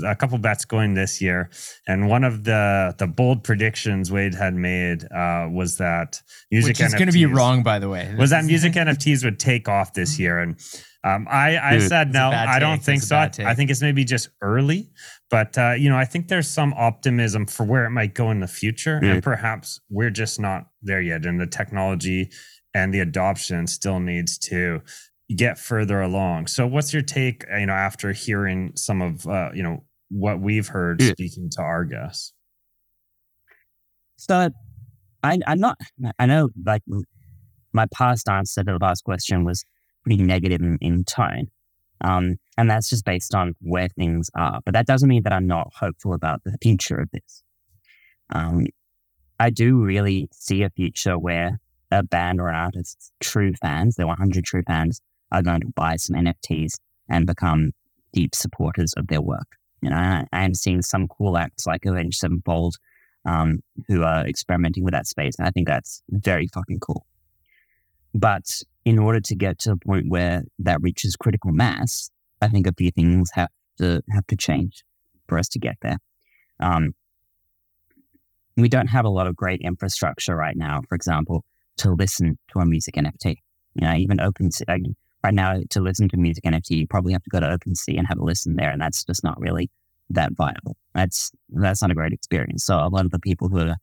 a couple bets going this year, and one of the bold predictions Wade had made was that music NFTs, which is going to be wrong, by the way, was that music NFTs would take off this year. And I said no, I don't think so. I think it's maybe just early, but you know, I think there's some optimism for where it might go in the future, and perhaps we're just not there yet, and the technology and the adoption still needs to get further along. So what's your take, you know, after hearing some of, you know, what we've heard speaking to our guests? So I know, like, my past answer to the last question was pretty negative in tone. And that's just based on where things are, but that doesn't mean that I'm not hopeful about the future of this. I do really see a future where a band or an artist's true fans, their 100 true fans, are going to buy some NFTs and become deep supporters of their work. You know, I am seeing some cool acts like Avenged Sevenfold who are experimenting with that space. And I think that's very fucking cool. But in order to get to a point where that reaches critical mass, I think a few things have to change for us to get there. We don't have a lot of great infrastructure right now, for example, to listen to a music NFT. You know, even OpenSea, right now, to listen to music NFT, you probably have to go to OpenSea and have a listen there, and that's just not really that viable. That's not a great experience. So a lot of the people who are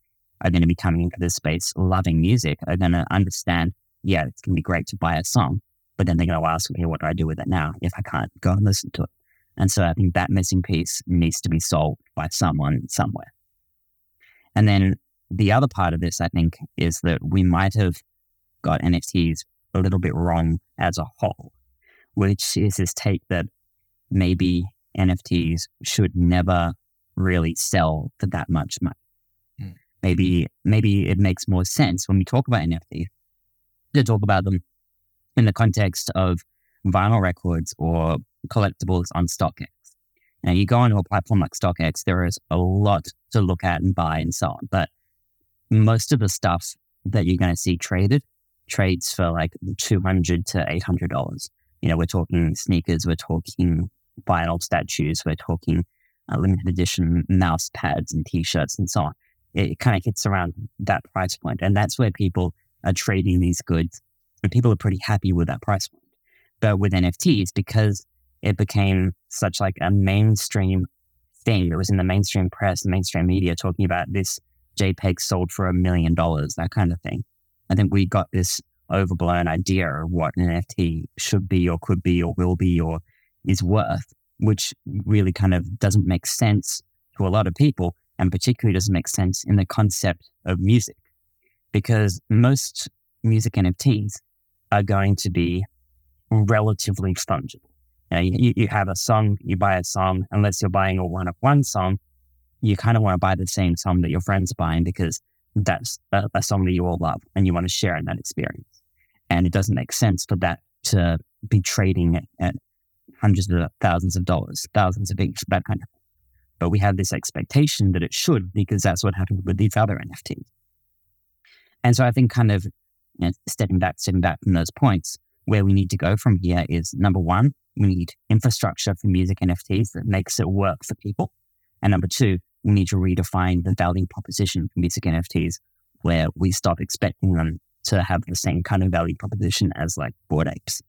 going to be coming into this space loving music are going to understand, yeah, it's going to be great to buy a song, but then they're going to ask me, what do I do with it now if I can't go and listen to it? And so I think that missing piece needs to be solved by someone somewhere. And then the other part of this, I think, is that we might have got NFTs a little bit wrong as a whole, which is this take that maybe NFTs should never really sell for that much money. Maybe it makes more sense when we talk about NFTs to talk about them in the context of vinyl records or collectibles on StockX. Now, you go onto a platform like StockX, there is a lot to look at and buy and so on, but most of the stuff that you're going to see trades for like $200 to $800. You know, we're talking sneakers, we're talking vinyl statues, we're talking limited edition mouse pads and T-shirts and so on. It kind of hits around that price point. And that's where people are trading these goods. And people are pretty happy with that price point. But with NFTs, because it became such like a mainstream thing, it was in the mainstream press, the mainstream media talking about this JPEG sold for $1 million, that kind of thing. I think we got this overblown idea of what an NFT should be or could be or will be or is worth, which really kind of doesn't make sense to a lot of people, and particularly doesn't make sense in the concept of music, because most music NFTs are going to be relatively fungible. You know, you have a song, you buy a song, unless you're buying a one-of-one song, you kind of want to buy the same song that your friends are buying because that's a song that you all love and you want to share in that experience. And it doesn't make sense for that to be trading at hundreds of thousands of dollars, thousands of each, that kind of thing. But we have this expectation that it should, because that's what happened with these other NFTs. And so I think kind of, you know, stepping back from those points, where we need to go from here is, number one, we need infrastructure for music NFTs that makes it work for people. And number two, we need to redefine the value proposition for music NFTs, where we stop expecting them to have the same kind of value proposition as like Bored Apes.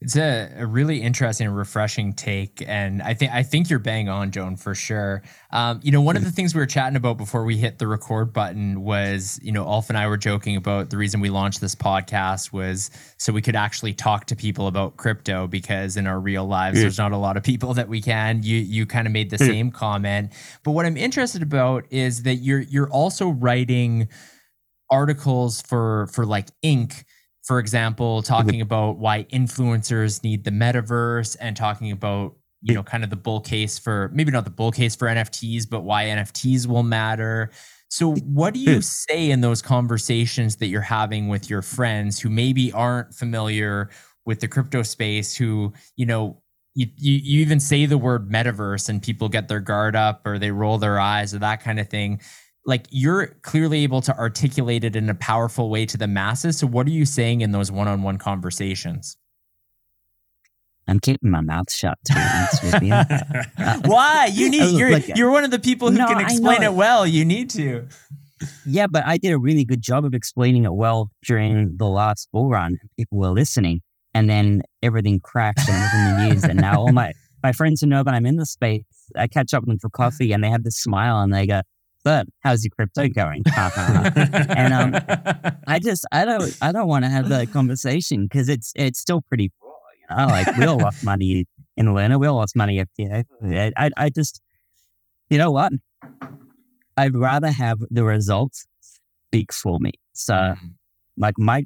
It's a really interesting and refreshing take, and I think you're bang on, Joan, for sure. One of the things we were chatting about before we hit the record button was, Alf and I were joking about the reason we launched this podcast was so we could actually talk to people about crypto, because in our real lives, there's not a lot of people that we can. You kind of made the same comment. But what I'm interested about is that you're also writing articles for like Inc., for example, talking about why influencers need the metaverse, and talking about, kind of the bull case for, maybe not the bull case for NFTs, but why NFTs will matter. So what do you say in those conversations that you're having with your friends who maybe aren't familiar with the crypto space, who, you even say the word metaverse and people get their guard up or they roll their eyes or that kind of thing? Like, you're clearly able to articulate it in a powerful way to the masses. So what are you saying in those one-on-one conversations? I'm keeping my mouth shut. Why? You're one of the people who can explain it well. You need to. Yeah, but I did a really good job of explaining it well during the last bull run. People were listening, and then everything crashed and it was in the news. And now all my friends who know that I'm in the space, I catch up with them for coffee and they have this smile and they go, "But how's your crypto going?" And I don't want to have that conversation because it's still pretty raw, Like, we all lost money in Atlanta, we all lost money at FTX. I just, you know what? I'd rather have the results speak for me. So, like, my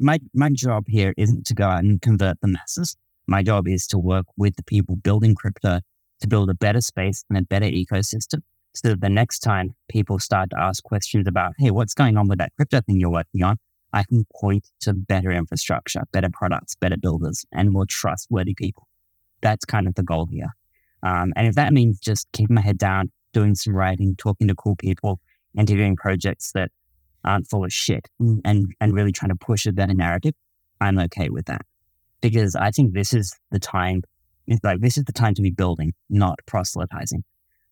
job here isn't to go out and convert the masses. My job is to work with the people building crypto to build a better space and a better ecosystem. So the next time people start to ask questions about, hey, what's going on with that crypto thing you're working on, I can point to better infrastructure, better products, better builders, and more trustworthy people. That's kind of the goal here. And if that means just keeping my head down, doing some writing, talking to cool people, and doing projects that aren't full of shit, and really trying to push a better narrative, I'm okay with that. Because I think this is the time, to be building, not proselytizing.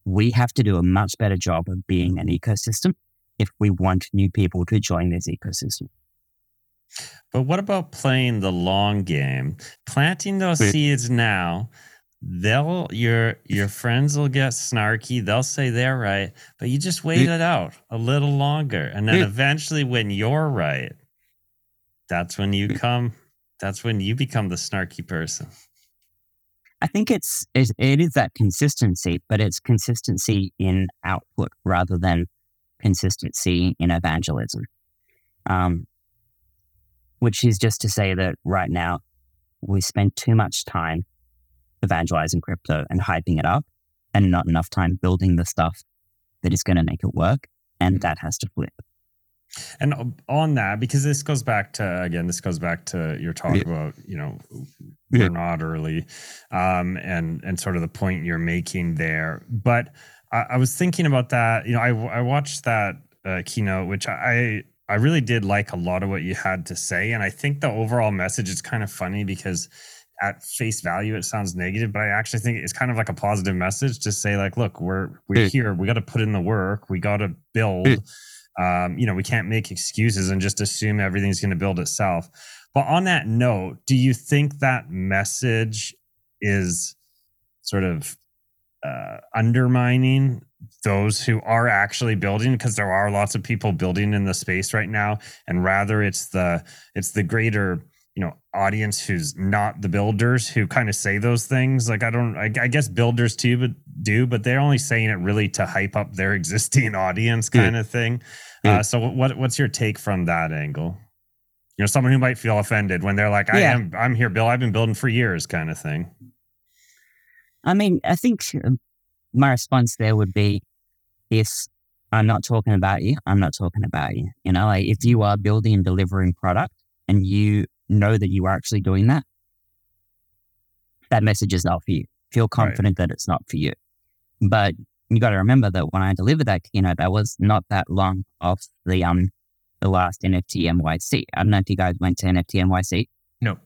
We have to do a much better job of being an ecosystem if we want new people to join this ecosystem. But what about playing the long game? Planting those seeds now, your friends will get snarky. They'll say they're right, but you just wait it out a little longer. And then eventually when you're right, that's when you become the snarky person. I think it is that consistency, but it's consistency in output rather than consistency in evangelism, which is just to say that right now we spend too much time evangelizing crypto and hyping it up and not enough time building the stuff that is going to make it work, and that has to flip. And on that, because this goes back to your talk about, we're not early, and sort of the point you're making there. But I was thinking about that, I watched that keynote, which I really did like a lot of what you had to say. And I think the overall message is kind of funny because at face value, it sounds negative, but I actually think it's kind of like a positive message to say, like, look, we're here, we got to put in the work, we got to build. We can't make excuses and just assume everything's going to build itself. But on that note, do you think that message is sort of undermining those who are actually building? Because there are lots of people building in the space right now, and rather it's the greater audience who's not the builders who kind of say those things. Like, I guess builders too, but they're only saying it really to hype up their existing audience kind of thing. So what's your take from that angle? Someone who might feel offended when they're like, I'm here, Bill, I've been building for years kind of thing. I mean, I think my response there would be, if I'm not talking about you, I'm not talking about you. You know, like if you are building and delivering product and you know that you are actually doing that, that message is not for you. Feel confident that it's not for you. But you got to remember that when I delivered that keynote, that was not that long off the last NFT NYC. I don't know if you guys went to NFT NYC. No.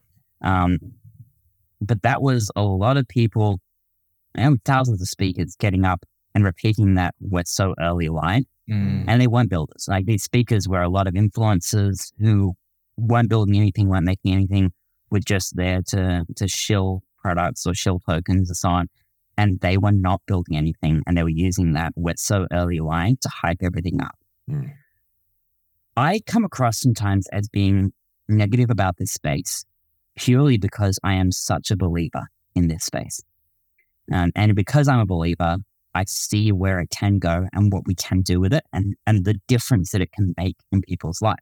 But that was a lot of people and thousands of speakers getting up and repeating that we're so early line. And they weren't builders. Like these speakers were a lot of influencers who weren't building anything, weren't making anything, were just there to shill products or shill tokens or so on. And they were not building anything. And they were using that we're so early line to hype everything up. I come across sometimes as being negative about this space purely because I am such a believer in this space. And because I'm a believer, I see where it can go and what we can do with it and the difference that it can make in people's lives.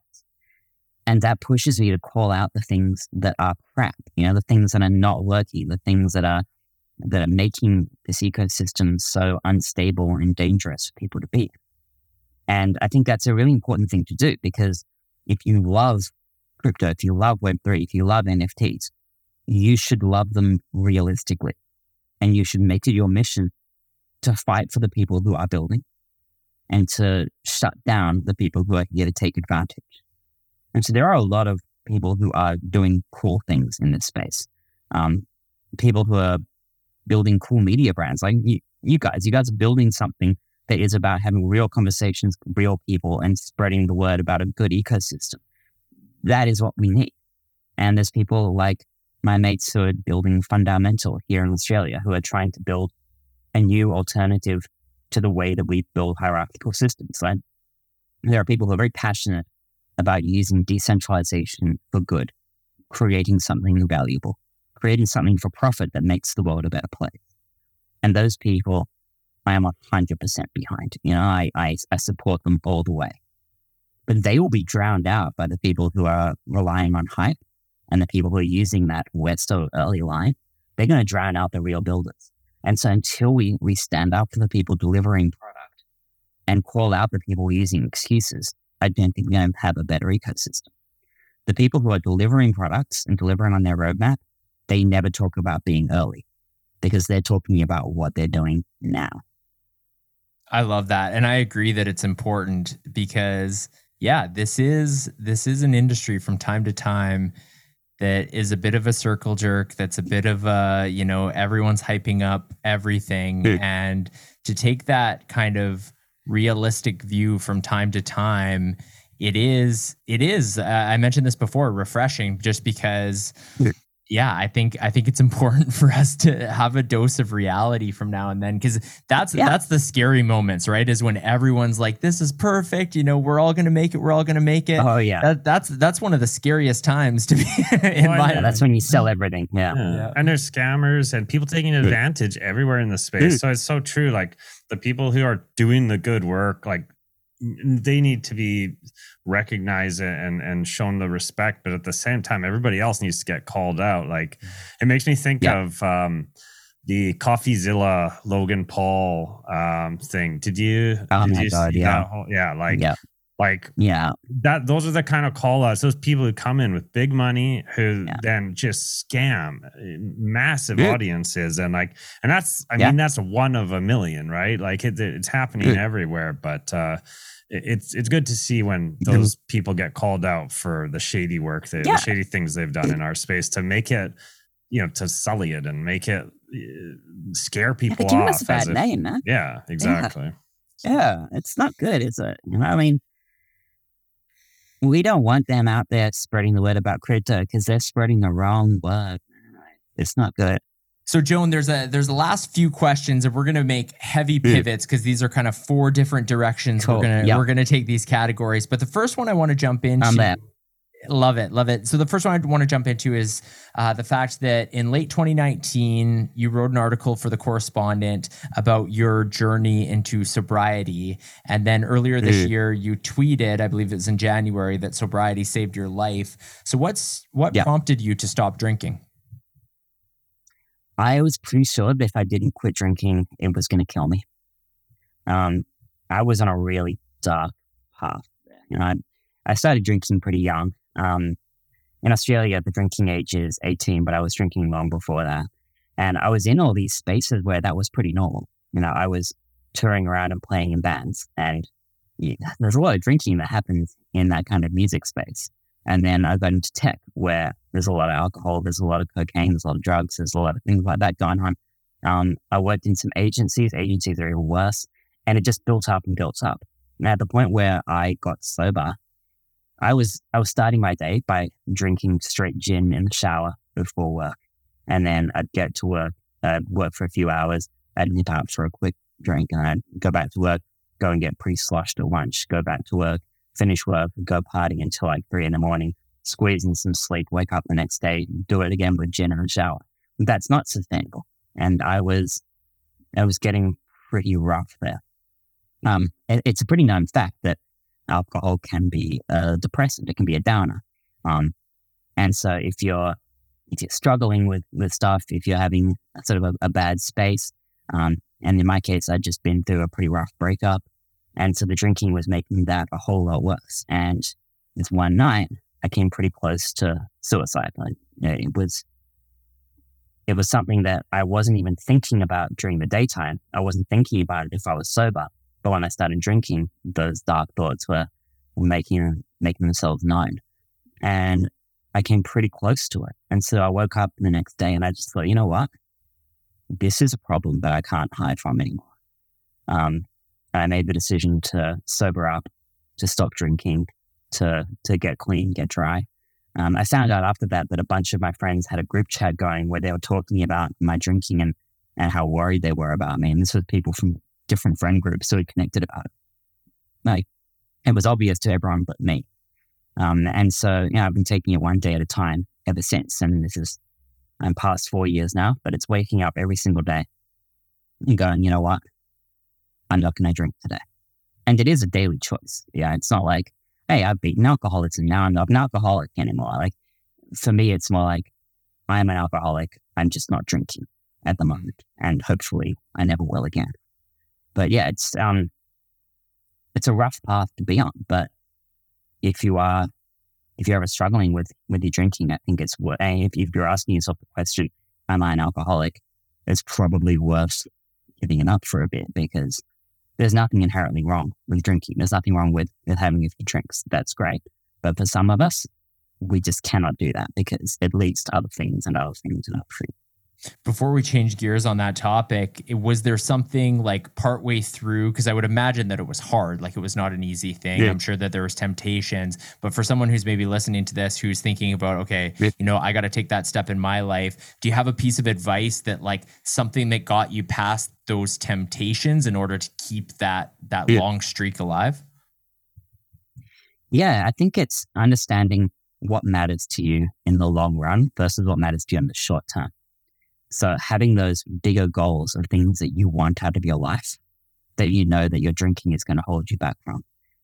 And that pushes me to call out the things that are crap, you know, the things that are not working, the things that are making this ecosystem so unstable and dangerous for people to be. And I think that's a really important thing to do, because if you love crypto, if you love Web3, if you love NFTs, you should love them realistically. And you should make it your mission to fight for the people who are building and to shut down the people who are here to take advantage. And so there are a lot of people who are doing cool things in this space. People who are building cool media brands, like you guys are building something that is about having real conversations with real people and spreading the word about a good ecosystem. That is what we need. And there's people like my mates who are building Fundamental here in Australia, who are trying to build a new alternative to the way that we build hierarchical systems. Like there are people who are very passionate about using decentralization for good, creating something valuable, creating something for profit that makes the world a better place. And those people, I am 100% behind. You know, I support them all the way. But they will be drowned out by the people who are relying on hype and the people who are using that we're so early line. They're going to drown out the real builders. And so until we stand up for the people delivering product and call out the people using excuses, I don't think we're going to have a better ecosystem. The people who are delivering products and delivering on their roadmap, they never talk about being early because they're talking about what they're doing now. I love that. And I agree that it's important because, yeah, this is an industry from time to time that is a bit of a circle jerk. That's a bit of a, you know, everyone's hyping up everything. And to take that kind of realistic view from time to time, it is, I mentioned this before, refreshing, just because, yeah, I think it's important for us to have a dose of reality from now and then. Cause that's the scary moments, right? Is when everyone's like, this is perfect. You know, we're all going to make it. We're all going to make it. Oh yeah. That's one of the scariest times to be in my life. That's when you sell everything. Yeah. And there's scammers and people taking advantage everywhere in the space. So it's so true. Like the people who are doing the good work, like they need to be recognized and shown the respect, but at the same time, everybody else needs to get called out. Like it makes me think of the CoffeeZilla Logan Paul thing. Did you see that? That those are the kind of call outs, those people who come in with big money who then just scam massive audiences. And like, and that's, I mean, that's one of a million, right? Like it's happening everywhere, but it's good to see when those people get called out for the shady work, the shady things they've done in our space to make it, you know, to sully it and make it scare people off. It's a bad name, man. Yeah, exactly. Yeah. It's not good, is it? You know, I mean, we don't want them out there spreading the word about crypto because they're spreading the wrong word. It's not good. So, Joan, there's the last few questions, and we're going to make heavy pivots because these are kind of four different directions. Cool. We're going to take these categories. But the first one I want to jump into. I'm there. Love it. So the first one I want to jump into is the fact that in late 2019, you wrote an article for The Correspondent about your journey into sobriety. And then earlier this year, you tweeted, I believe it was in January, that sobriety saved your life. So what prompted you to stop drinking? I was pretty sure that if I didn't quit drinking, it was going to kill me. I was on a really dark path there. You know, I started drinking pretty young. In Australia, the drinking age is 18, but I was drinking long before that. And I was in all these spaces where that was pretty normal. You know, I was touring around and playing in bands, and there's a lot of drinking that happens in that kind of music space. And then I got into tech, where there's a lot of alcohol, there's a lot of cocaine, there's a lot of drugs, there's a lot of things like that going on. I worked in some agencies. Agencies are even worse. And it just built up and built up. And at the point where I got sober, I was starting my day by drinking straight gin in the shower before work. And then I'd get to work, I'd work for a few hours, I'd nip out for a quick drink, and I'd go back to work, go and get pre-sloshed at lunch, go back to work, finish work, go partying until like 3 a.m, squeeze in some sleep, wake up the next day, do it again with gin in the shower. That's not sustainable. And I was getting pretty rough there. It's a pretty known fact that alcohol can be a depressant. It can be a downer. And so if you're struggling with stuff, if you're having sort of a bad space, and in my case, I'd just been through a pretty rough breakup. And so the drinking was making that a whole lot worse. And this one night, I came pretty close to suicide. Like, it was something that I wasn't even thinking about during the daytime. I wasn't thinking about it if I was sober. But when I started drinking, those dark thoughts were making themselves known. And I came pretty close to it. And so I woke up the next day and I just thought, you know what? This is a problem that I can't hide from anymore. And I made the decision to sober up, to stop drinking, to get clean, get dry. I found out after that a bunch of my friends had a group chat going where they were talking about my drinking and how worried they were about me. And this was people from different friend groups, so we connected about it. Like, it was obvious to everyone but me. And so, you know, I've been taking it one day at a time ever since. And I'm past 4 years now, but it's waking up every single day and going, you know what? I'm not going to drink today. And it is a daily choice. Yeah, it's not like, hey, I've beaten alcoholism, now I'm not an alcoholic anymore. Like, for me, it's more like, I am an alcoholic, I'm just not drinking at the moment, and hopefully I never will again. But yeah, it's a rough path to be on. But if you're ever struggling with your drinking, I think it's worth. If you're asking yourself the question, am I an alcoholic? It's probably worth giving it up for a bit, because there's nothing inherently wrong with drinking. There's nothing wrong with having a few drinks. That's great. But for some of us, we just cannot do that because it leads to other things. Before we change gears on that topic, was there something like partway through? Because I would imagine that it was hard. Like, it was not an easy thing. Yeah. I'm sure that there was temptations. But for someone who's maybe listening to this, who's thinking about, okay, you know, I got to take that step in my life. Do you have a piece of advice that, like, something that got you past those temptations in order to keep that long streak alive? Yeah, I think it's understanding what matters to you in the long run versus what matters to you in the short term. So having those bigger goals of things that you want out of your life that you know that your drinking is going to hold you back from.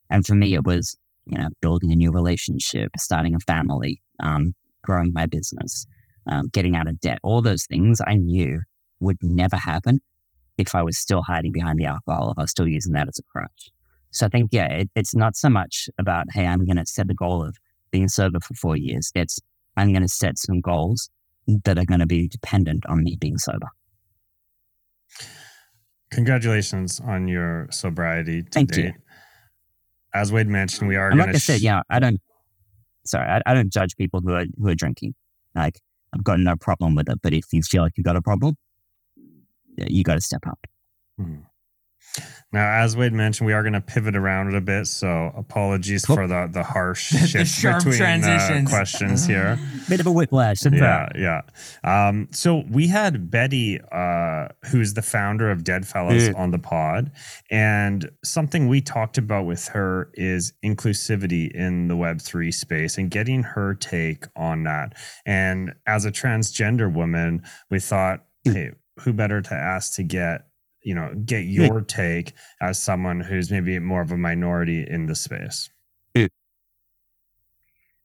And for me, it was, you know, building a new relationship, starting a family, growing my business, getting out of debt. All those things I knew would never happen if I was still hiding behind the alcohol, if I was still using that as a crutch. So I think, yeah, it's not so much about, hey, I'm going to set the goal of being sober for 4 years. It's, I'm going to set some goals that are going to be dependent on me being sober. Congratulations on your sobriety today. Thank you. As Wade mentioned, we are going to... Like I said, yeah, I don't judge people who are drinking. Like, I've got no problem with it, but if you feel like you've got a problem, you got to step up. Mm-hmm. Now, as Wade mentioned, we are going to pivot around it a bit, so apologies for the harsh shift between questions here. Bit of a whiplash. Yeah. So we had Betty, who's the founder of Dead Fellas, on the pod, and something we talked about with her is inclusivity in the Web3 space and getting her take on that. And as a transgender woman, we thought, hey, who better to ask to get your take as someone who's maybe more of a minority in the space.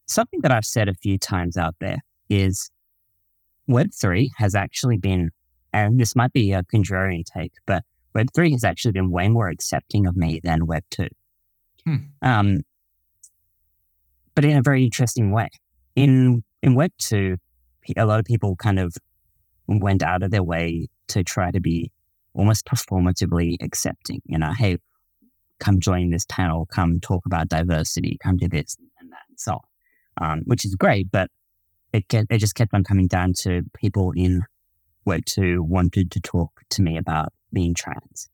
Something that I've said a few times out there is Web3 has actually been, and this might be a contrarian take, but Web3 has actually been way more accepting of me than Web2. But in a very interesting way. In Web2, a lot of people kind of went out of their way to try to be almost performatively accepting. You know, hey, come join this panel, come talk about diversity, come do this and that and so on, which is great, but it just kept on coming down to people in Web2 wanted to talk to me about being trans.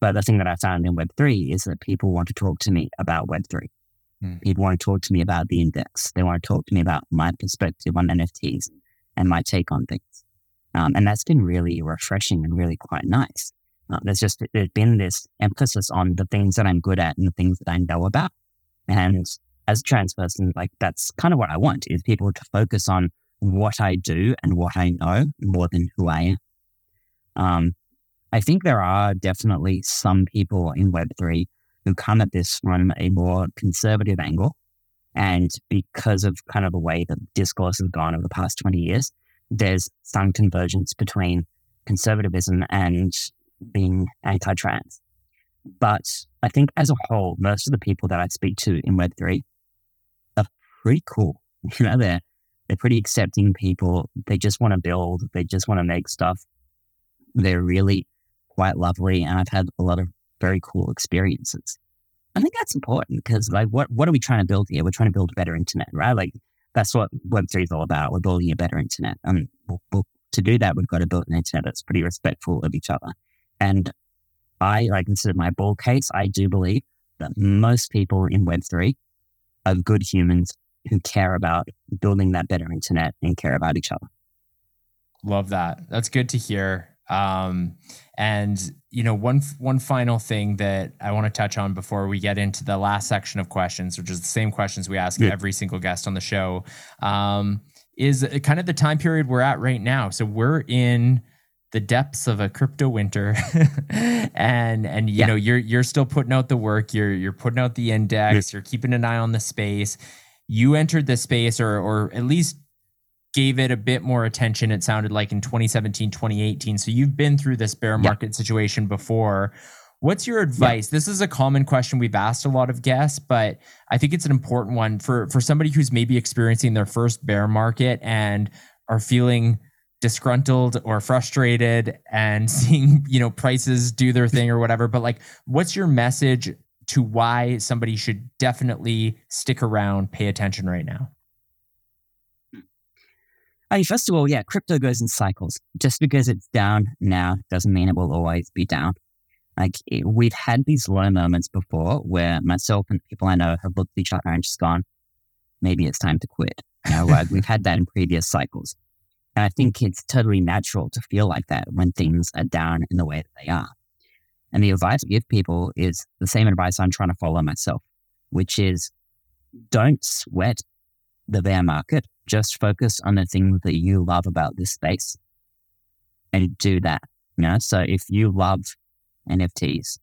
But the thing that I found in Web3 is that people want to talk to me about Web3. People want to talk to me about the index. They want to talk to me about my perspective on NFTs and my take on things. And that's been really refreshing and really quite nice. There's been this emphasis on the things that I'm good at and the things that I know about. And as a trans person, like that's kind of what I want, is people to focus on what I do and what I know more than who I am. I think there are definitely some people in Web3 who come at this from a more conservative angle. And because of kind of the way that discourse has gone over the past 20 years, there's some convergence between conservatism and being anti-trans. But I think as a whole, most of the people that I speak to in Web3 are pretty cool. You know, they're pretty accepting people. They just want to build. They just want to make stuff. They're really quite lovely. And I've had a lot of very cool experiences. I think that's important because, like, what are we trying to build here? We're trying to build a better internet, right? Like, that's what Web3 is all about. We're building a better internet. To do that, we've got to build an internet that's pretty respectful of each other. And I consider my ball case, I do believe that most people in Web3 are good humans who care about building that better internet and care about each other. Love that. That's good to hear. And you know, one final thing that I want to touch on before we get into the last section of questions, which is the same questions we ask every single guest on the show, is kind of the time period we're at right now. So we're in the depths of a crypto winter and you know, you're still putting out the work, you're putting out the index, you're keeping an eye on the space. You entered the space or at least gave it a bit more attention, it sounded like, in 2017, 2018. So you've been through this bear market situation before. What's your advice? This is a common question we've asked a lot of guests, but I think it's an important one for somebody who's maybe experiencing their first bear market and are feeling disgruntled or frustrated and seeing, you know, prices do their thing or whatever. But like, what's your message to why somebody should definitely stick around, pay attention right now? I mean, first of all, crypto goes in cycles. Just because it's down now doesn't mean it will always be down. Like, we've had these low moments before where myself and people I know have looked at each other and just gone, maybe it's time to quit. You know, like, we've had that in previous cycles. And I think it's totally natural to feel like that when things are down in the way that they are. And the advice I give people is the same advice I'm trying to follow myself, which is don't sweat the bear market. Just focus on the things that you love about this space and do that. You know, so if you love NFTs,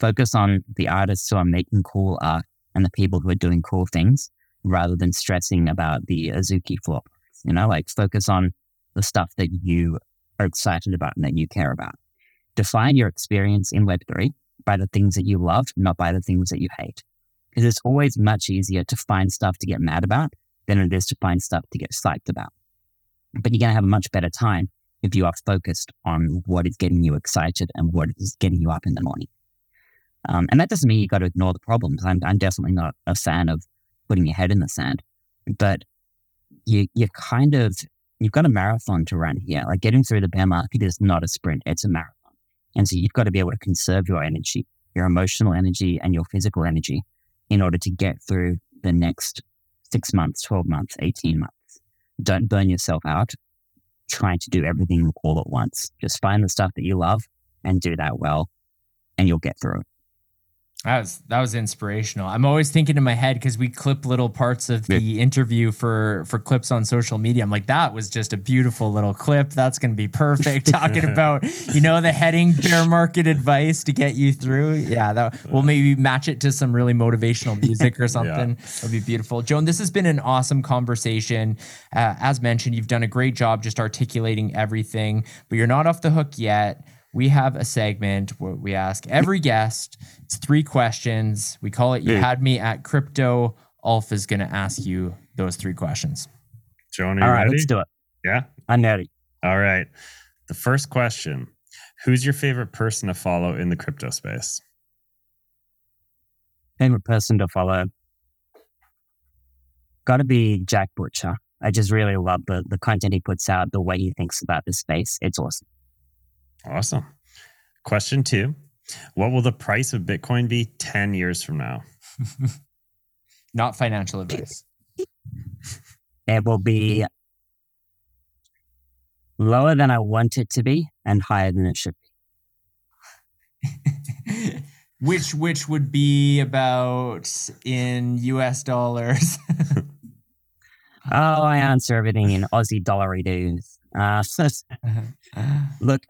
focus on the artists who are making cool art and the people who are doing cool things rather than stressing about the Azuki floor. You know, like, focus on the stuff that you are excited about and that you care about. Define your experience in Web3 by the things that you love, not by the things that you hate. Because it's always much easier to find stuff to get mad about than it is to find stuff to get psyched about. But you're going to have a much better time if you are focused on what is getting you excited and what is getting you up in the morning. And that doesn't mean you got to ignore the problems. I'm definitely not a fan of putting your head in the sand, but you've got a marathon to run here. Like, getting through the bear market is not a sprint, it's a marathon. And so you've got to be able to conserve your energy, your emotional energy and your physical energy in order to get through the next 6 months, 12 months, 18 months. Don't burn yourself out trying to do everything all at once. Just find the stuff that you love and do that well, and you'll get through it. That was inspirational. I'm always thinking in my head, because we clip little parts of the interview for clips on social media. I'm like, that was just a beautiful little clip. That's going to be perfect. Talking about, you know, the heading bear market advice to get you through. Yeah, that we'll maybe match it to some really motivational music or something. It'll be beautiful. Joan, this has been an awesome conversation. As mentioned, you've done a great job just articulating everything, but you're not off the hook yet. we have a segment where we ask every guest, it's 3 questions. We call it You Had Me at Crypto. Ulf is going to ask you those 3 questions. Joan, all right, ready? Let's do it. Yeah? I'm ready. All right. The first question, who's your favorite person to follow in the crypto space? Favorite person to follow? Got to be Jack Butcher. I just really love the content he puts out, the way he thinks about the space. It's awesome. Awesome. Question 2. What will the price of Bitcoin be 10 years from now? Not financial advice. It will be lower than I want it to be and higher than it should be. Which would be about in US dollars? I answer everything in Aussie dollary dues. Look,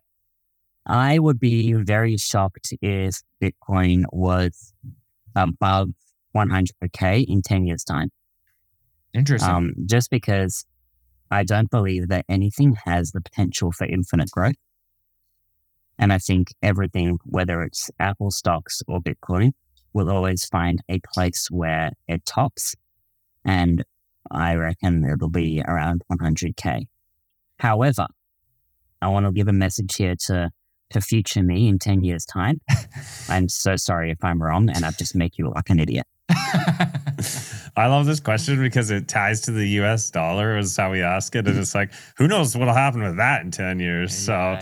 I would be very shocked if Bitcoin was above 100K in 10 years' time. Interesting. Just because I don't believe that anything has the potential for infinite growth. And I think everything, whether it's Apple stocks or Bitcoin, will always find a place where it tops. And I reckon it'll be around 100K. However, I want to give a message here to future me in 10 years' time. I'm so sorry if I'm wrong and I'll just make you look like an idiot. I love this question because it ties to the US dollar is how we ask it. And it's like, who knows what'll happen with that in 10 years? So,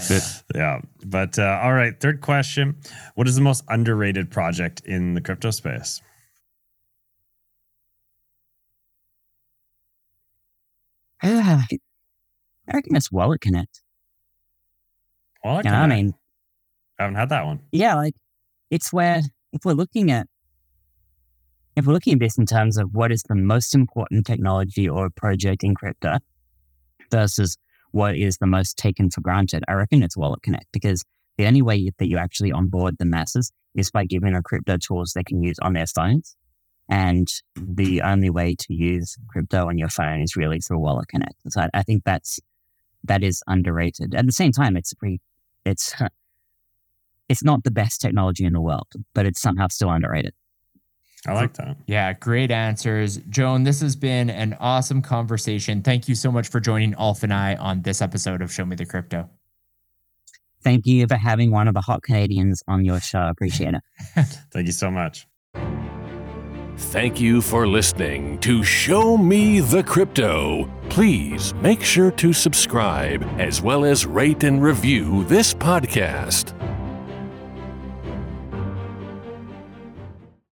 yeah. But all right, 3rd question. What is the most underrated project in the crypto space? I reckon it's Wallet Connect. Wallet Connect? I mean, I haven't had that one. Yeah, like it's where if we're looking at this in terms of what is the most important technology or project in crypto versus what is the most taken for granted, I reckon it's Wallet Connect, because the only way that you actually onboard the masses is by giving them crypto tools they can use on their phones. And the only way to use crypto on your phone is really through Wallet Connect. So I think that is underrated. At the same time, it's not the best technology in the world, but it's somehow still underrated. I like that. Yeah, great answers. Joan, this has been an awesome conversation. Thank you so much for joining Ulf and I on this episode of Show Me the Crypto. Thank you for having one of the hot Canadians on your show. Appreciate it. Thank you so much. Thank you for listening to Show Me the Crypto. Please make sure to subscribe as well as rate and review this podcast.